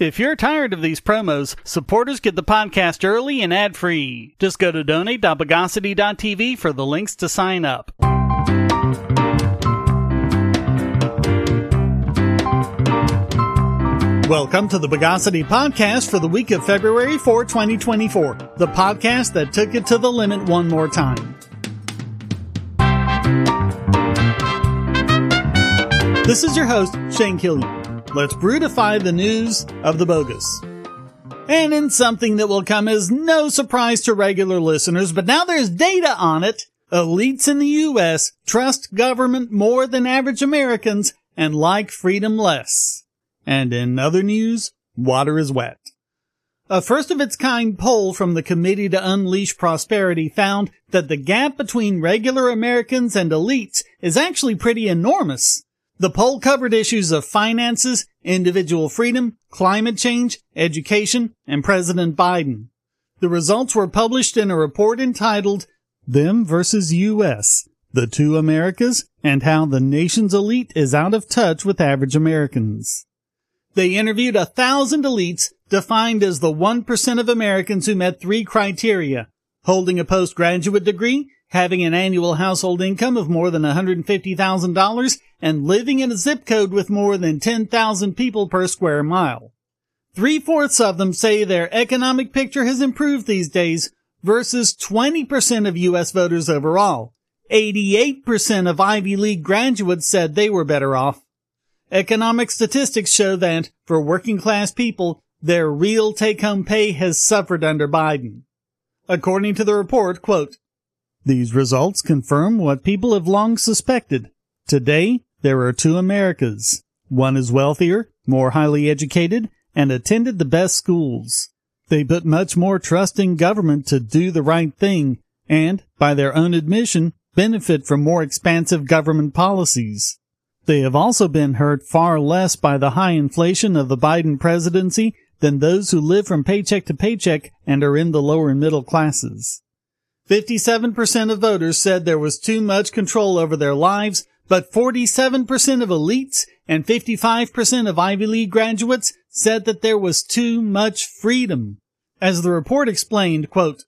If you're tired of these promos, supporters get the podcast early and ad-free. Just go to donate.bogosity.tv for the links to sign up. Welcome to the Bogosity Podcast for the week of February 4, 2024, the podcast that took it to the limit one more time. This is your host, Shane Killian. Let's brutify the news of the bogus. And in something that will come as no surprise to regular listeners, but now there's data on it, elites in the U.S. trust government more than average Americans and like freedom less. And in other news, water is wet. A first-of-its-kind poll from the Committee to Unleash Prosperity found that the gap between regular Americans and elites is actually pretty enormous. The poll covered issues of finances, individual freedom, climate change, education, and President Biden. The results were published in a report entitled Them vs. U.S., The Two Americas, and How the Nation's Elite is Out of Touch with Average Americans. They interviewed 1,000 elites, defined as the 1% of Americans who met three criteria: holding a postgraduate degree, having an annual household income of more than $150,000, and living in a zip code with more than 10,000 people per square mile. 3/4 of them say their economic picture has improved these days, versus 20% of U.S. voters overall. 88% of Ivy League graduates said they were better off. Economic statistics show that, for working-class people, their real take-home pay has suffered under Biden. According to the report, quote, "These results confirm what people have long suspected. Today, there are two Americas. One is wealthier, more highly educated, and attended the best schools. They put much more trust in government to do the right thing and, by their own admission, benefit from more expansive government policies. They have also been hurt far less by the high inflation of the Biden presidency than those who live from paycheck to paycheck and are in the lower and middle classes." 57% of voters said there was too much control over their lives, but 47% of elites and 55% of Ivy League graduates said that there was too much freedom. As the report explained, quote,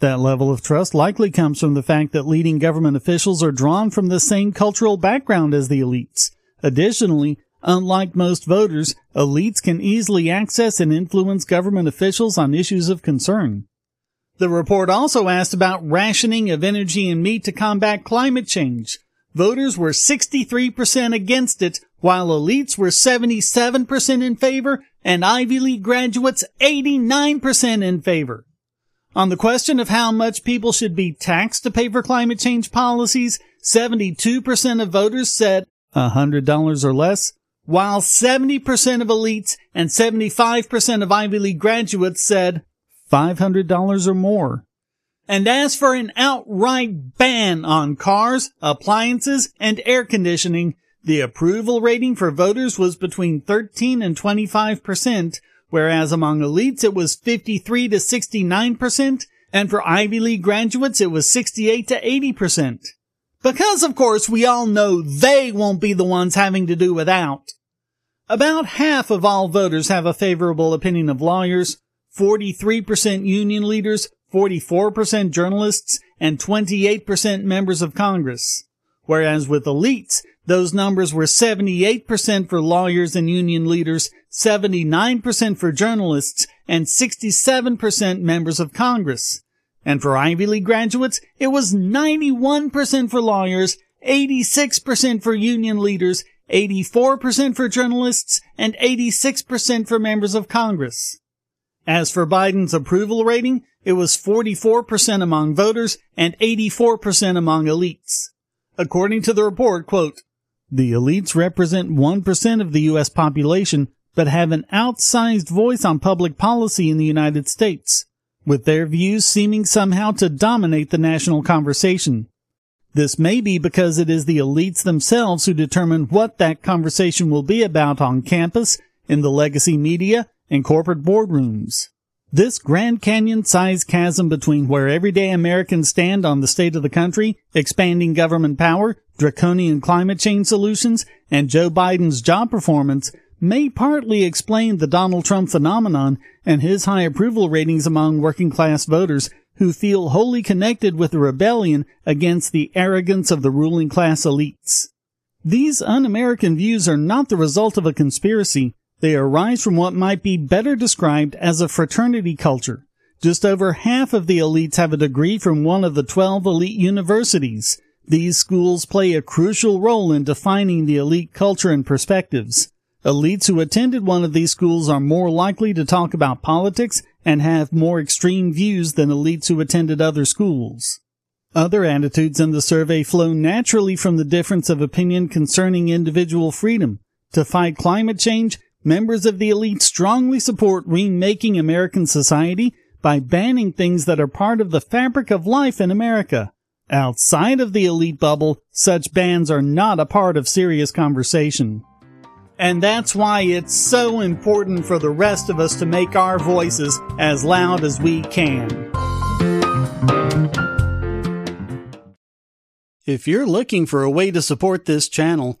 "That level of trust likely comes from the fact that leading government officials are drawn from the same cultural background as the elites. Additionally, unlike most voters, elites can easily access and influence government officials on issues of concern." The report also asked about rationing of energy and meat to combat climate change. Voters were 63% against it, while elites were 77% in favor, and Ivy League graduates 89% in favor. On the question of how much people should be taxed to pay for climate change policies, 72% of voters said $100 or less, while 70% of elites and 75% of Ivy League graduates said $500 or more. And as for an outright ban on cars, appliances, and air conditioning, the approval rating for voters was between 13 and 25%, whereas among elites it was 53 to 69%, and for Ivy League graduates it was 68 to 80%. Because, of course, we all know they won't be the ones having to do without. About half of all voters have a favorable opinion of lawyers, 43% union leaders, 44% journalists, and 28% members of Congress. Whereas with elites, those numbers were 78% for lawyers and union leaders, 79% for journalists, and 67% members of Congress. And for Ivy League graduates, it was 91% for lawyers, 86% for union leaders, 84% for journalists, and 86% for members of Congress. As for Biden's approval rating, it was 44% among voters and 84% among elites. According to the report, quote, "The elites represent 1% of the U.S. population, but have an outsized voice on public policy in the United States, with their views seeming somehow to dominate the national conversation. This may be because it is the elites themselves who determine what that conversation will be about on campus, in the legacy media, and corporate boardrooms. This Grand Canyon-sized chasm between where everyday Americans stand on the state of the country, expanding government power, draconian climate change solutions, and Joe Biden's job performance may partly explain the Donald Trump phenomenon and his high approval ratings among working-class voters who feel wholly connected with the rebellion against the arrogance of the ruling class elites. These un-American views are not the result of a conspiracy. They arise from what might be better described as a fraternity culture. Just over half of the elites have a degree from one of the 12 elite universities. These schools play a crucial role in defining the elite culture and perspectives. Elites who attended one of these schools are more likely to talk about politics and have more extreme views than elites who attended other schools. Other attitudes in the survey flow naturally from the difference of opinion concerning individual freedom. To fight climate change, members of the elite strongly support remaking American society by banning things that are part of the fabric of life in America. Outside of the elite bubble, such bans are not a part of serious conversation. And that's why it's so important for the rest of us to make our voices as loud as we can. If you're looking for a way to support this channel,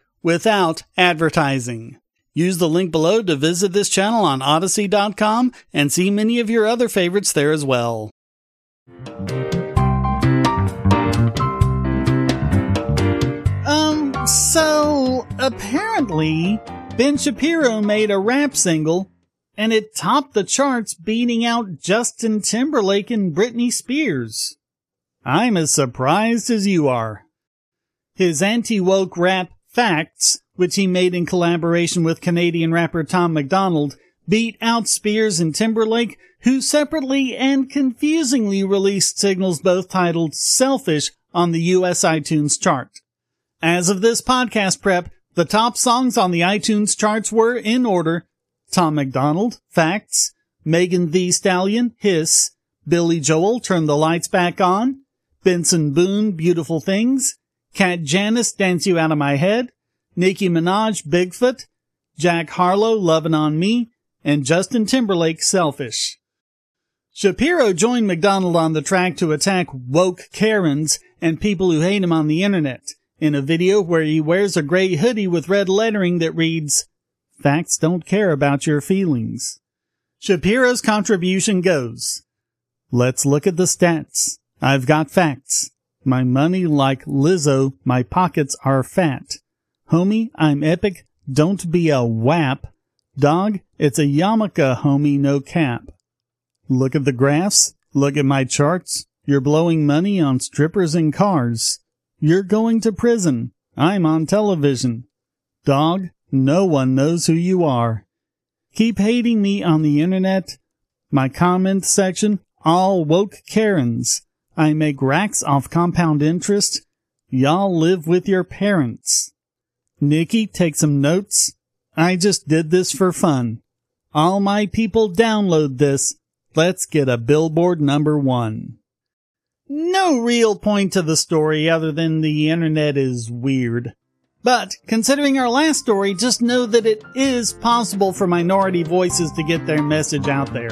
without advertising. Use the link below to visit this channel on Odyssey.com and see many of your other favorites there as well. So, apparently, Ben Shapiro made a rap single, and it topped the charts, beating out Justin Timberlake and Britney Spears. I'm as surprised as you are. His anti-woke rap, Facts, which he made in collaboration with Canadian rapper Tom McDonald, beat out Spears and Timberlake, who separately and confusingly released singles both titled Selfish on the U.S. iTunes chart. As of this podcast prep, the top songs on the iTunes charts were, in order, Tom McDonald, Facts, Megan Thee Stallion, Hiss, Billy Joel, Turn the Lights Back On, Benson Boone, Beautiful Things, Kat Janice, Dance You Out of My Head, Nicki Minaj, Bigfoot, Jack Harlow, Lovin' on Me, and Justin Timberlake, Selfish. Shapiro joined McDonald on the track to attack woke Karens and people who hate him on the internet, in a video where he wears a gray hoodie with red lettering that reads, "Facts don't care about your feelings." Shapiro's contribution goes, "Let's look at the stats. I've got facts. My money like Lizzo, my pockets are fat. Homie, I'm epic, don't be a wap. Dog, it's a yarmulke, homie, no cap. Look at the graphs, look at my charts. You're blowing money on strippers and cars. You're going to prison. I'm on television. Dog, no one knows who you are. Keep hating me on the internet. My comment section, all woke Karens. I make racks off compound interest. Y'all live with your parents. Nikki, take some notes. I just did this for fun. All my people download this. Let's get a billboard #1. No real point to the story other than the internet is weird. But, considering our last story, just know that it is possible for minority voices to get their message out there.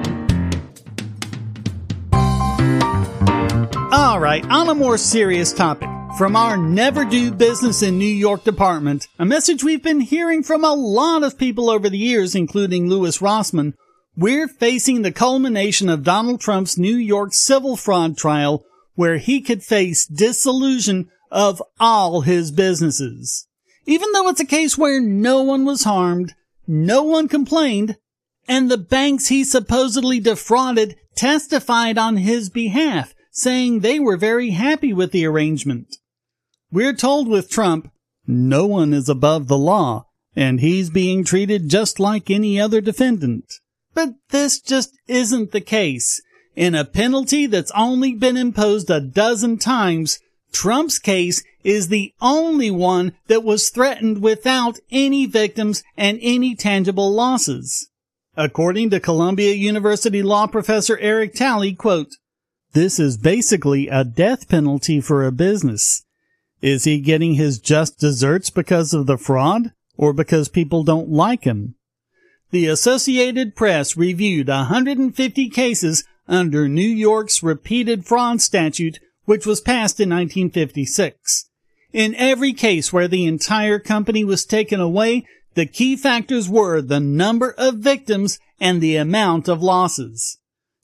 Alright, on a more serious topic, from our Never Do Business in New York department, a message we've been hearing from a lot of people over the years, including Louis Rossman, we're facing the culmination of Donald Trump's New York civil fraud trial, where he could face dissolution of all his businesses. Even though it's a case where no one was harmed, no one complained, and the banks he supposedly defrauded testified on his behalf, saying they were very happy with the arrangement. We're told with Trump, no one is above the law, and he's being treated just like any other defendant. But this just isn't the case. In a penalty that's only been imposed a dozen times, Trump's case is the only one that was threatened without any victims and any tangible losses. According to Columbia University law professor Eric Talley, quote, "This is basically a death penalty for a business. Is he getting his just desserts because of the fraud, or because people don't like him?" The Associated Press reviewed 150 cases under New York's repeated fraud statute, which was passed in 1956. In every case where the entire company was taken away, the key factors were the number of victims and the amount of losses.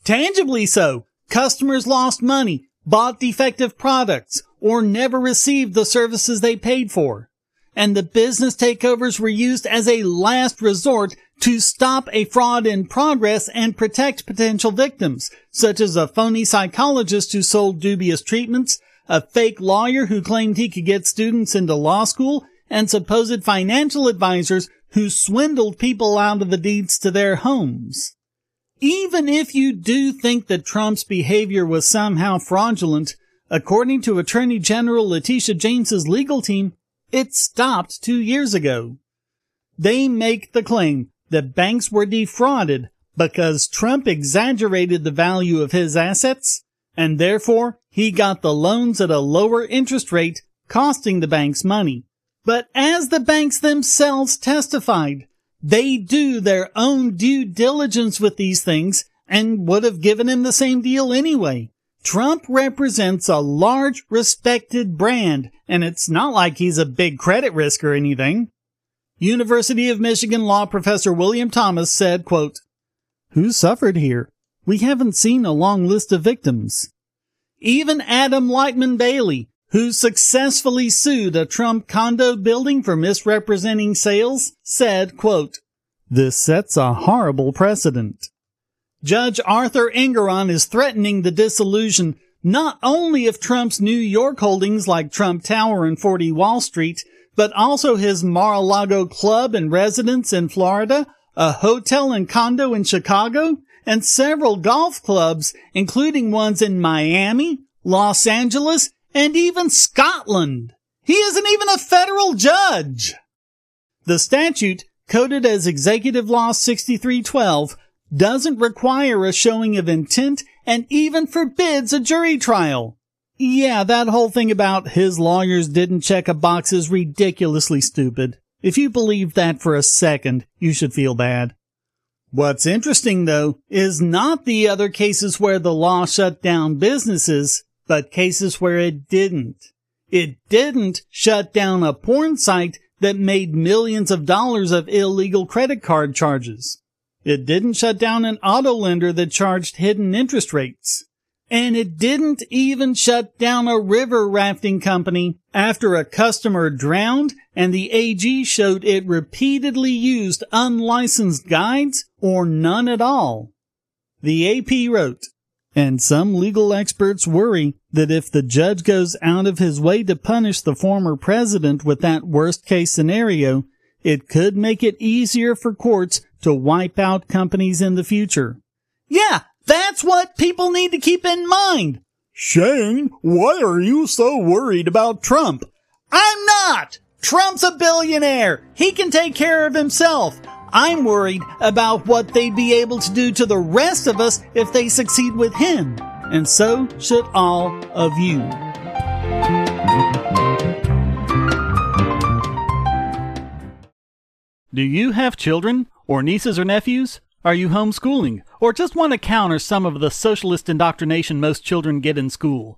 Tangibly so. Customers lost money, bought defective products, or never received the services they paid for. And the business takeovers were used as a last resort to stop a fraud in progress and protect potential victims, such as a phony psychologist who sold dubious treatments, a fake lawyer who claimed he could get students into law school, and supposed financial advisors who swindled people out of the deeds to their homes. Even if you do think that Trump's behavior was somehow fraudulent, according to Attorney General Letitia James's legal team, it stopped 2 years ago. They make the claim that banks were defrauded because Trump exaggerated the value of his assets, and therefore he got the loans at a lower interest rate, costing the banks money. But as the banks themselves testified, they do their own due diligence with these things and would have given him the same deal anyway. Trump represents a large, respected brand, and it's not like he's a big credit risk or anything. University of Michigan law professor William Thomas said, quote, "Who suffered here? We haven't seen a long list of victims." Even Adam Leitman Bailey, who successfully sued a Trump condo building for misrepresenting sales, said, quote, "This sets a horrible precedent." Judge Arthur Engoron is threatening the dissolution not only of Trump's New York holdings like Trump Tower and 40 Wall Street, but also his Mar-a-Lago club and residence in Florida, a hotel and condo in Chicago, and several golf clubs, including ones in Miami, Los Angeles, and even Scotland. He isn't even a federal judge. The statute, coded as Executive Law 6312, doesn't require a showing of intent and even forbids a jury trial. Yeah, that whole thing about his lawyers didn't check a box is ridiculously stupid. If you believe that for a second, you should feel bad. What's interesting, though, is not the other cases where the law shut down businesses, but cases where it didn't. It didn't shut down a porn site that made millions of dollars of illegal credit card charges. It didn't shut down an auto lender that charged hidden interest rates. And it didn't even shut down a river rafting company after a customer drowned and the AG showed it repeatedly used unlicensed guides or none at all. The AP wrote, and some legal experts worry that if the judge goes out of his way to punish the former president with that worst-case scenario, it could make it easier for courts to wipe out companies in the future. Yeah, that's what people need to keep in mind. Shane, why are you so worried about Trump? I'm not! Trump's a billionaire. He can take care of himself. I'm worried about what they'd be able to do to the rest of us if they succeed with him. And so should all of you. Do you have children or nieces or nephews? Are you homeschooling or just want to counter some of the socialist indoctrination most children get in school?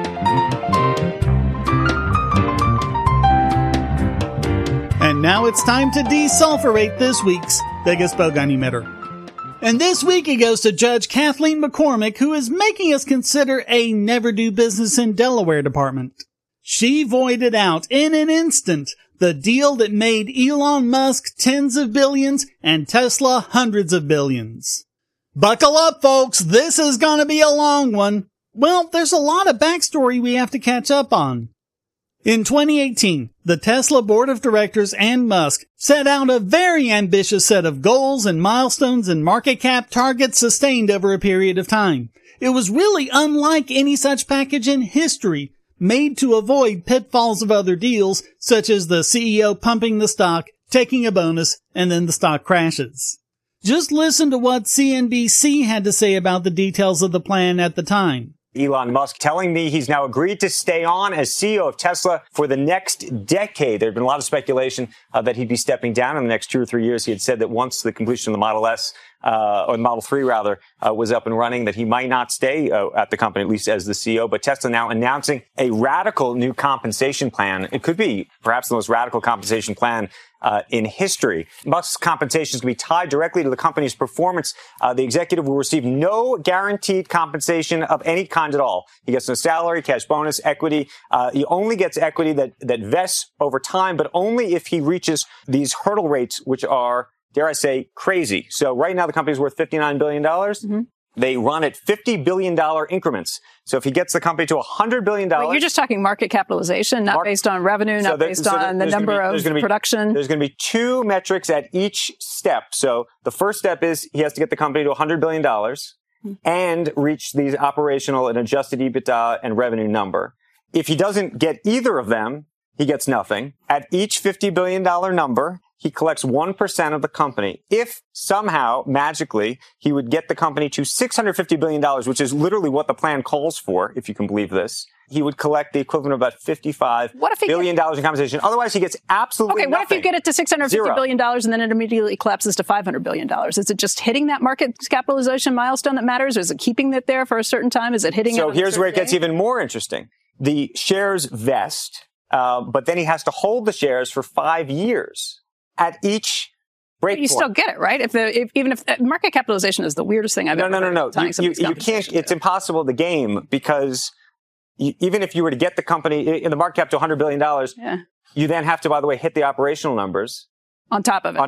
And now it's time to desulfurate this week's biggest bogon emitter. And this week it goes to Judge Kathleen McCormick, who is making us consider a never-do-business-in-Delaware department. She voided out in an instant the deal that made Elon Musk tens of billions and Tesla hundreds of billions. Buckle up, folks. This is going to be a long one. Well, there's a lot of backstory we have to catch up on. In 2018, the Tesla board of directors and Musk set out a very ambitious set of goals and milestones and market cap targets sustained over a period of time. It was really unlike any such package in history, made to avoid pitfalls of other deals, such as the CEO pumping the stock, taking a bonus, and then the stock crashes. Just listen to what CNBC had to say about the details of the plan at the time. Elon Musk telling me he's now agreed to stay on as CEO of Tesla for the next decade. There had been a lot of speculation that he'd be stepping down in the next 2 or 3 years. He had said that once the completion of the Model S, or the Model 3 rather, was up and running, that he might not stay at the company, at least as the CEO. But Tesla now announcing a radical new compensation plan. It could be perhaps the most radical compensation plan in history. Musk's compensation is going to be tied directly to the company's performance. The executive will receive no guaranteed compensation of any kind at all. He gets no salary, cash bonus, equity. He only gets equity that vests over time, but only if he reaches these hurdle rates, which are, dare I say, crazy. So right now the company's worth $59 billion. Mm-hmm. They run at $50 billion increments. So if he gets the company to $100 billion... Well, you're just talking market capitalization, not based on revenue, not based on the number of production. There's going to be two metrics at each step. So the first step is he has to get the company to $100 billion and reach these operational and adjusted EBITDA and revenue number. If he doesn't get either of them, he gets nothing. At each $50 billion number, he collects 1% of the company. If somehow, magically, he would get the company to $650 billion, which is literally what the plan calls for, if you can believe this, he would collect the equivalent of about $55 billion in compensation. Otherwise, he gets absolutely nothing. Okay, what if you get it to $650 Zero. Billion and then it immediately collapses to $500 billion? Is it just hitting that market capitalization milestone that matters? Or is it keeping it there for a certain time? Is it hitting it? So here's where it gets even more interesting. The shares vest, but then he has to hold the shares for 5 years. At each break point. You still get it, right? Even if market capitalization is the weirdest thing I've ever heard. No. You can't. It's impossible to game because even if you were to get the company in the market cap to $100 billion, you then have to, by the way, hit the operational numbers. On top of it.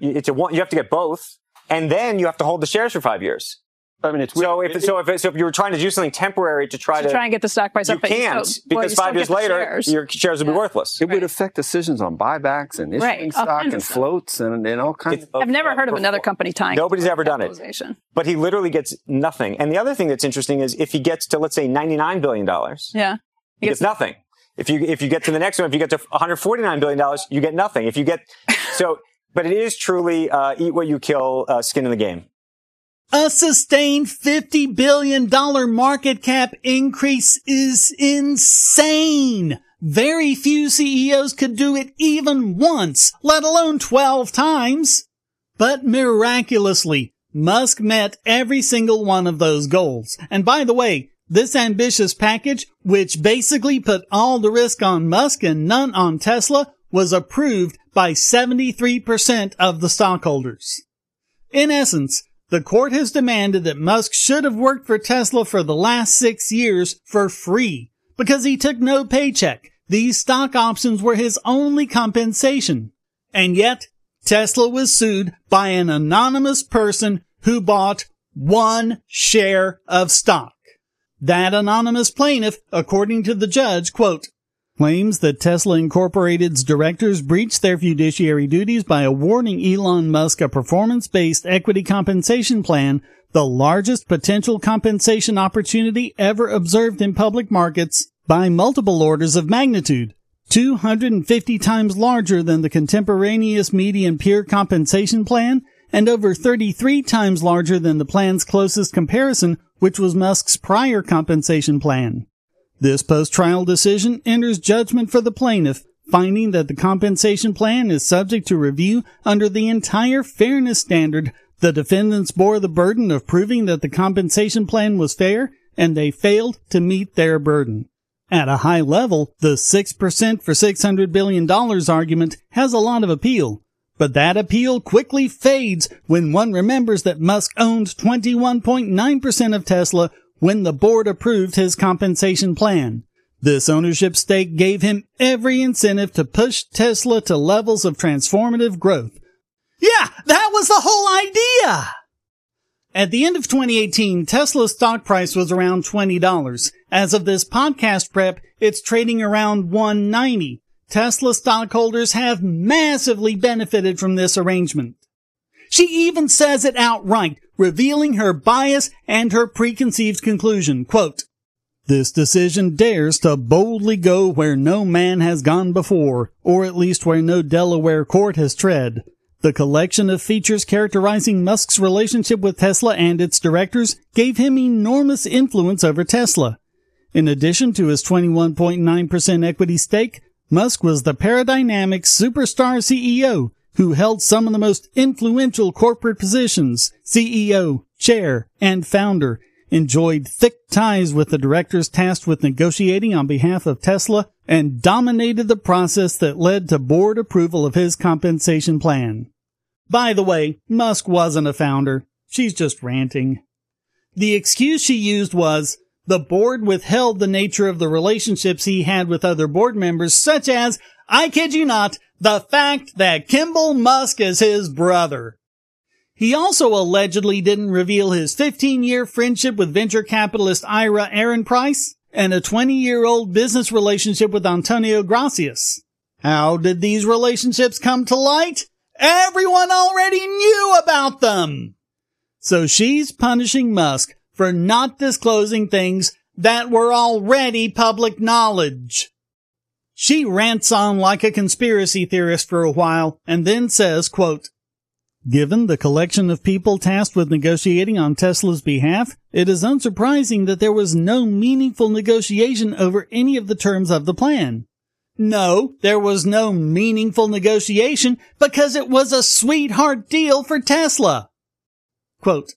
You have to get both. And then you have to hold the shares for 5 years. I mean, it's weird. So if you were trying to do something temporary to try and get the stock price up, you can't, because 5 years later your shares would be worthless. It would affect decisions on buybacks and issuing stock and floats and all kinds of. I've never heard of another company tying. Nobody's ever done it. But he literally gets nothing. And the other thing that's interesting is if he gets to, let's say, $99 billion, he gets nothing. If you get to the next one, if you get to $149 billion, you get nothing. If you get so, but it is truly eat what you kill, skin in the game. A sustained $50 billion market cap increase is insane. Very few CEOs could do it even once, let alone 12 times. But miraculously, Musk met every single one of those goals. And by the way, this ambitious package, which basically put all the risk on Musk and none on Tesla, was approved by 73% of the stockholders. In essence, the court has demanded that Musk should have worked for Tesla for the last 6 years for free. Because he took no paycheck, these stock options were his only compensation. And yet, Tesla was sued by an anonymous person who bought one share of stock. That anonymous plaintiff, according to the judge, quote, claims that Tesla Incorporated's directors breached their fiduciary duties by awarding Elon Musk a performance-based equity compensation plan, the largest potential compensation opportunity ever observed in public markets, by multiple orders of magnitude, 250 times larger than the contemporaneous median peer compensation plan, and over 33 times larger than the plan's closest comparison, which was Musk's prior compensation plan. This post-trial decision enters judgment for the plaintiff, finding that the compensation plan is subject to review under the entire fairness standard. The defendants bore the burden of proving that the compensation plan was fair, and they failed to meet their burden. At a high level, the 6% for $600 billion argument has a lot of appeal. But that appeal quickly fades when one remembers that Musk owned 21.9% of Tesla when the board approved his compensation plan. This ownership stake gave him every incentive to push Tesla to levels of transformative growth. Yeah, that was the whole idea! At the end of 2018, Tesla's stock price was around $20. As of this podcast prep, it's trading around $190. Tesla stockholders have massively benefited from this arrangement. She even says it outright, revealing her bias and her preconceived conclusion. Quote, this decision dares to boldly go where no man has gone before, or at least where no Delaware court has tread. The collection of features characterizing Musk's relationship with Tesla and its directors gave him enormous influence over Tesla. In addition to his 21.9% equity stake, Musk was the paradigmatic superstar CEO, who held some of the most influential corporate positions, CEO, chair, and founder, enjoyed thick ties with the directors tasked with negotiating on behalf of Tesla, and dominated the process that led to board approval of his compensation plan. By the way, Musk wasn't a founder. She's just ranting. The excuse she used was, the board withheld the nature of the relationships he had with other board members, such as, I kid you not, the fact that Kimbal Musk is his brother. He also allegedly didn't reveal his 15-year friendship with venture capitalist Ira Ehrenpreis and a 20-year-old business relationship with Antonio Gracias. How did these relationships come to light? Everyone already knew about them! So she's punishing Musk for not disclosing things that were already public knowledge. She rants on like a conspiracy theorist for a while, and then says, quote, given the collection of people tasked with negotiating on Tesla's behalf, it is unsurprising that there was no meaningful negotiation over any of the terms of the plan. No, there was no meaningful negotiation because it was a sweetheart deal for Tesla. Quote,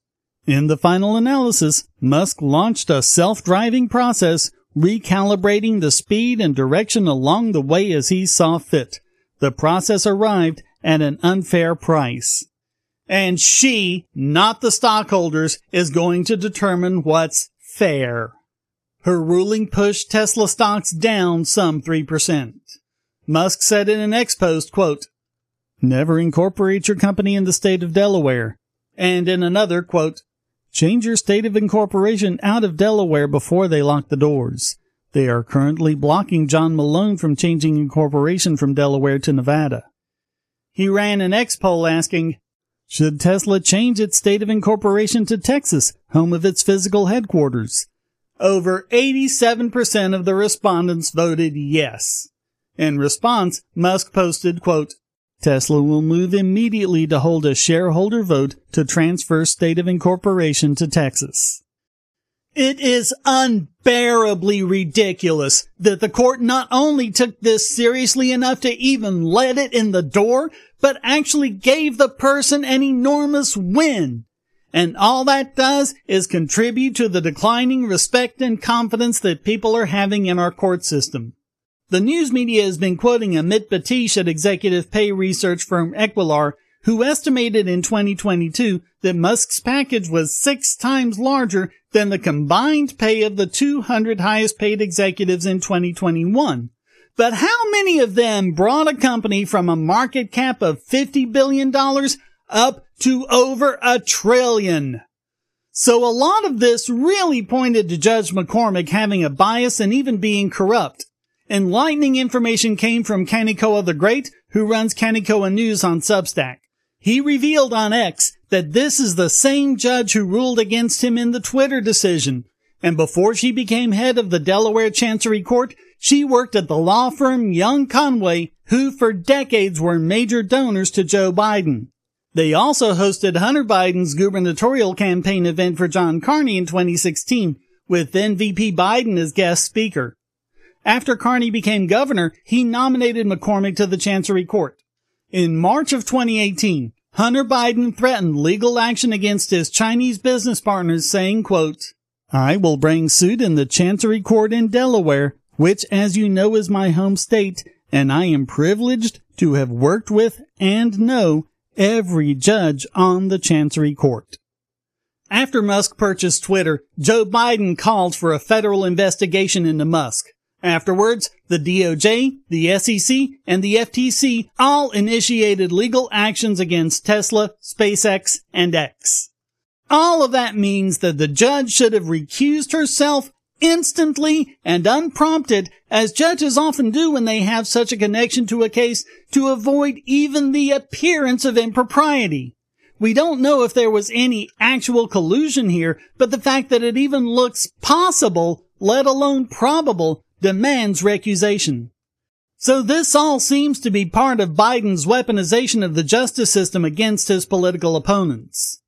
in the final analysis, Musk launched a self-driving process recalibrating the speed and direction along the way as he saw fit. The process arrived at an unfair price. And she, not the stockholders, is going to determine what's fair. Her ruling pushed Tesla stocks down some 3%. Musk said in an ex-post, quote, never incorporate your company in the state of Delaware. And in another, quote, Change your state of incorporation out of Delaware before they lock the doors. They are currently blocking John Malone from changing incorporation from Delaware to Nevada. He ran an X poll asking, should Tesla change its state of incorporation to Texas, home of its physical headquarters? Over 87% of the respondents voted yes. In response, Musk posted, quote, Tesla will move immediately to hold a shareholder vote to transfer state of incorporation to Texas. It is unbearably ridiculous that the court not only took this seriously enough to even let it in the door, but actually gave the person an enormous win. And all that does is contribute to the declining respect and confidence that people are having in our court system. The news media has been quoting Amit Batish at executive pay research firm Equilar, who estimated in 2022 that Musk's package was 6 times larger than the combined pay of the 200 highest-paid executives in 2021. But how many of them brought a company from a market cap of $50 billion up to over $1 trillion? So a lot of this really pointed to Judge McCormick having a bias and even being corrupt. Enlightening information came from Kanikoa the Great, who runs Kanikoa News on Substack. He revealed on X that this is the same judge who ruled against him in the Twitter decision. And before she became head of the Delaware Chancery Court, she worked at the law firm Young Conway, who for decades were major donors to Joe Biden. They also hosted Hunter Biden's gubernatorial campaign event for John Carney in 2016, with then VP Biden as guest speaker. After Carney became governor, he nominated McCormick to the Chancery Court. In March of 2018, Hunter Biden threatened legal action against his Chinese business partners, saying, quote, I will bring suit in the Chancery Court in Delaware, which, as you know, is my home state, and I am privileged to have worked with and know every judge on the Chancery Court. After Musk purchased Twitter, Joe Biden called for a federal investigation into Musk. Afterwards, the DOJ, the SEC, and the FTC all initiated legal actions against Tesla, SpaceX, and X. All of that means that the judge should have recused herself instantly and unprompted, as judges often do when they have such a connection to a case, to avoid even the appearance of impropriety. We don't know if there was any actual collusion here, but the fact that it even looks possible, let alone probable, demands recusation. So this all seems to be part of Biden's weaponization of the justice system against his political opponents.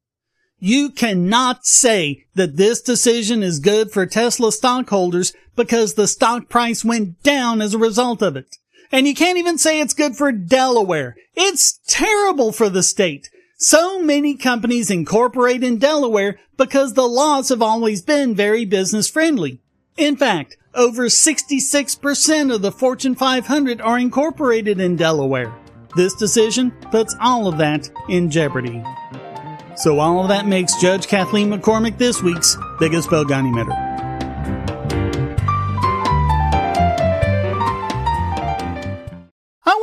You cannot say that this decision is good for Tesla stockholders because the stock price went down as a result of it. And you can't even say it's good for Delaware. It's terrible for the state. So many companies incorporate in Delaware because the laws have always been very business friendly. In fact, over 66% of the Fortune 500 are incorporated in Delaware. This decision puts all of that in jeopardy. So all of that makes Judge Kathleen McCormick this week's biggest bell gun emitter. I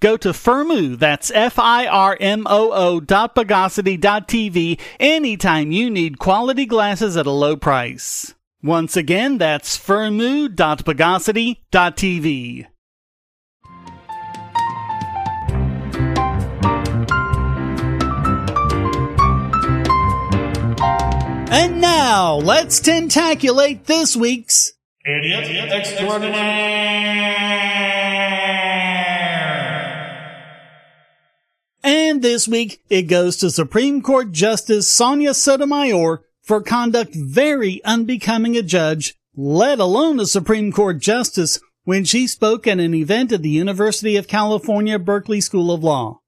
Go to Firmoo, that's FIRMOO.Bogosity.TV anytime you need quality glasses at a low price. Once again, that's Firmoo.Bogosity.TV. And now, let's tentaculate this week's Idiot Extraordinaire. And this week, it goes to Supreme Court Justice Sonia Sotomayor for conduct very unbecoming a judge, let alone a Supreme Court justice, when she spoke at an event at the University of California, Berkeley School of Law.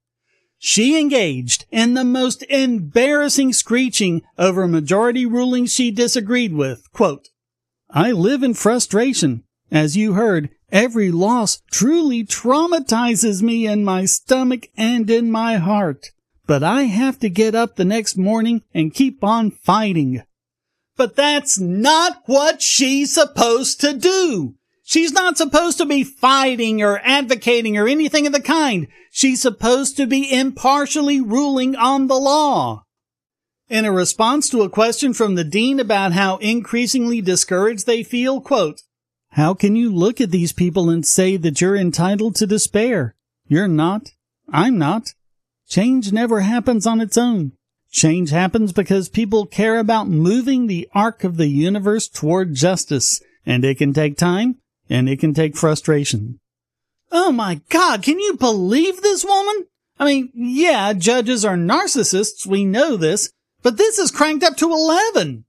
She engaged in the most embarrassing screeching over majority rulings she disagreed with. Quote, "I live in frustration. As you heard, every loss truly traumatizes me in my stomach and in my heart. But I have to get up the next morning and keep on fighting." But that's not what she's supposed to do. She's not supposed to be fighting or advocating or anything of the kind. She's supposed to be impartially ruling on the law. In a response to a question from the dean about how increasingly discouraged they feel, quote, "How can you look at these people and say that you're entitled to despair? You're not. I'm not. Change never happens on its own. Change happens because people care about moving the arc of the universe toward justice, and it can take time, and it can take frustration." Oh my God, can you believe this woman? I mean, yeah, judges are narcissists, we know this, but this is cranked up to 11.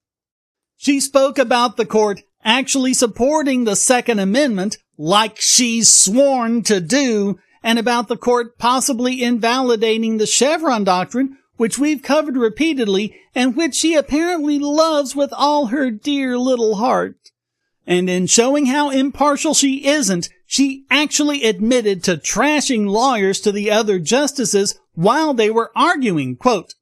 She spoke about the court actually supporting the Second Amendment, like she's sworn to do, and about the court possibly invalidating the Chevron doctrine, which we've covered repeatedly, and which she apparently loves with all her dear little heart. And in showing how impartial she isn't, she actually admitted to trashing lawyers to the other justices while they were arguing. Quote,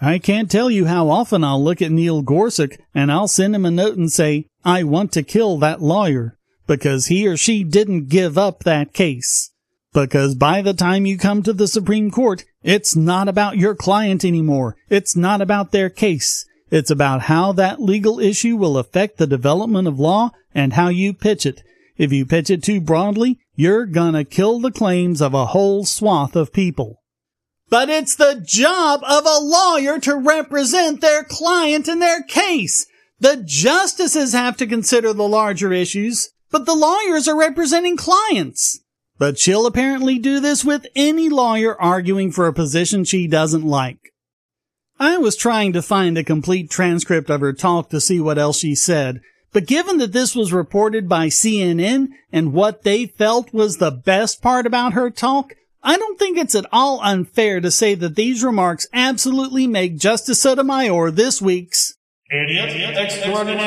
"I can't tell you how often I'll look at Neil Gorsuch and I'll send him a note and say, I want to kill that lawyer because he or she didn't give up that case. Because by the time you come to the Supreme Court, it's not about your client anymore. It's not about their case. It's about how that legal issue will affect the development of law and how you pitch it. If you pitch it too broadly, you're gonna kill the claims of a whole swath of people." But it's the job of a lawyer to represent their client in their case. The justices have to consider the larger issues, but the lawyers are representing clients. But she'll apparently do this with any lawyer arguing for a position she doesn't like. I was trying to find a complete transcript of her talk to see what else she said, but given that this was reported by CNN and what they felt was the best part about her talk, I don't think it's at all unfair to say that these remarks absolutely make Justice Sotomayor this week's Idiot Extraordinaire.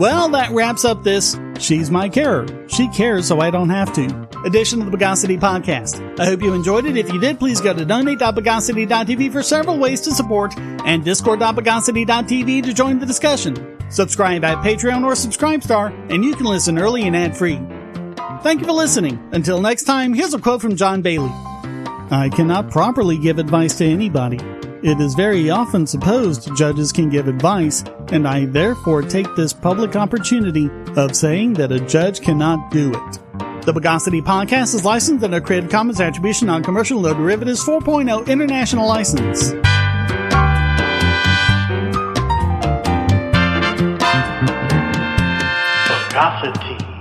Well, that wraps up this She's My Carer. She cares so I don't have to edition of the Bogosity podcast. I hope you enjoyed it. If you did, please go to donate.bogosity.tv for several ways to support and discord.bogosity.tv to join the discussion. Subscribe at Patreon or Subscribestar, and you can listen early and ad-free. Thank you for listening. Until next time, here's a quote from John Bailey. "I cannot properly give advice to anybody. It is very often supposed judges can give advice, and I therefore take this public opportunity of saying that a judge cannot do it." The Bogosity Podcast is licensed under a Creative Commons Attribution Non-Commercial No Derivatives 4.0 International License. Bogosity.